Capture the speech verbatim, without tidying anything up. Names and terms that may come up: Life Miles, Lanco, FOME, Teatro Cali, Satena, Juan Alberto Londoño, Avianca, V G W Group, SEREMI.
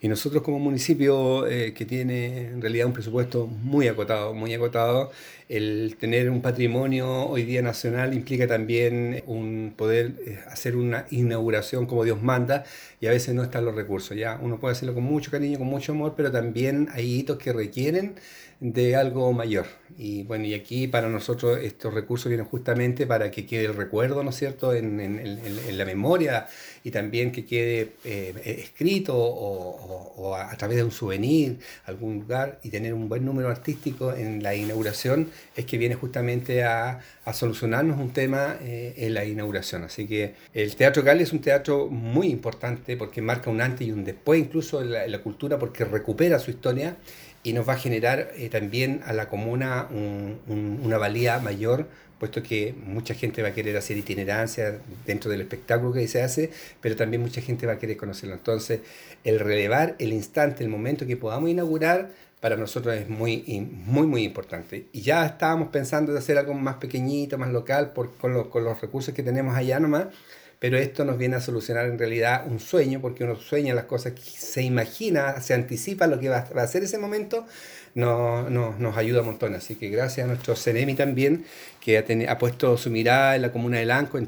Y nosotros como municipio eh, que tiene en realidad un presupuesto muy acotado, muy acotado, el tener un patrimonio hoy día nacional implica también un poder hacer una inauguración como Dios manda, y a veces no están los recursos. Ya uno puede hacerlo con mucho cariño, con mucho amor, pero también hay hitos que requieren de algo mayor. Y bueno, y aquí para nosotros estos recursos vienen justamente para que quede el recuerdo, ¿no es cierto?, en, en, en, en la memoria, y también que quede eh, escrito o, o, o a través de un souvenir, algún lugar, y tener un buen número artístico en la inauguración es que viene justamente a, a solucionarnos un tema eh, en la inauguración. Así que el Teatro Cali es un teatro muy importante porque marca un antes y un después incluso en la, en la cultura, porque recupera su historia y nos va a generar eh, también a la comuna un, un, una valía mayor, puesto que mucha gente va a querer hacer itinerancia dentro del espectáculo que se hace, pero también mucha gente va a querer conocerlo. Entonces, el relevar el instante, el momento que podamos inaugurar, para nosotros es muy, muy, muy importante. Y ya estábamos pensando de hacer algo más pequeñito, más local, por, con, lo, con los recursos que tenemos allá nomás, pero esto nos viene a solucionar en realidad un sueño, porque uno sueña las cosas, se imagina, se anticipa lo que va a hacer ese momento, no, no, nos ayuda un montón. Así que gracias a nuestro SEREMI también, que ha, ten, ha puesto su mirada en la comuna de Lanco, en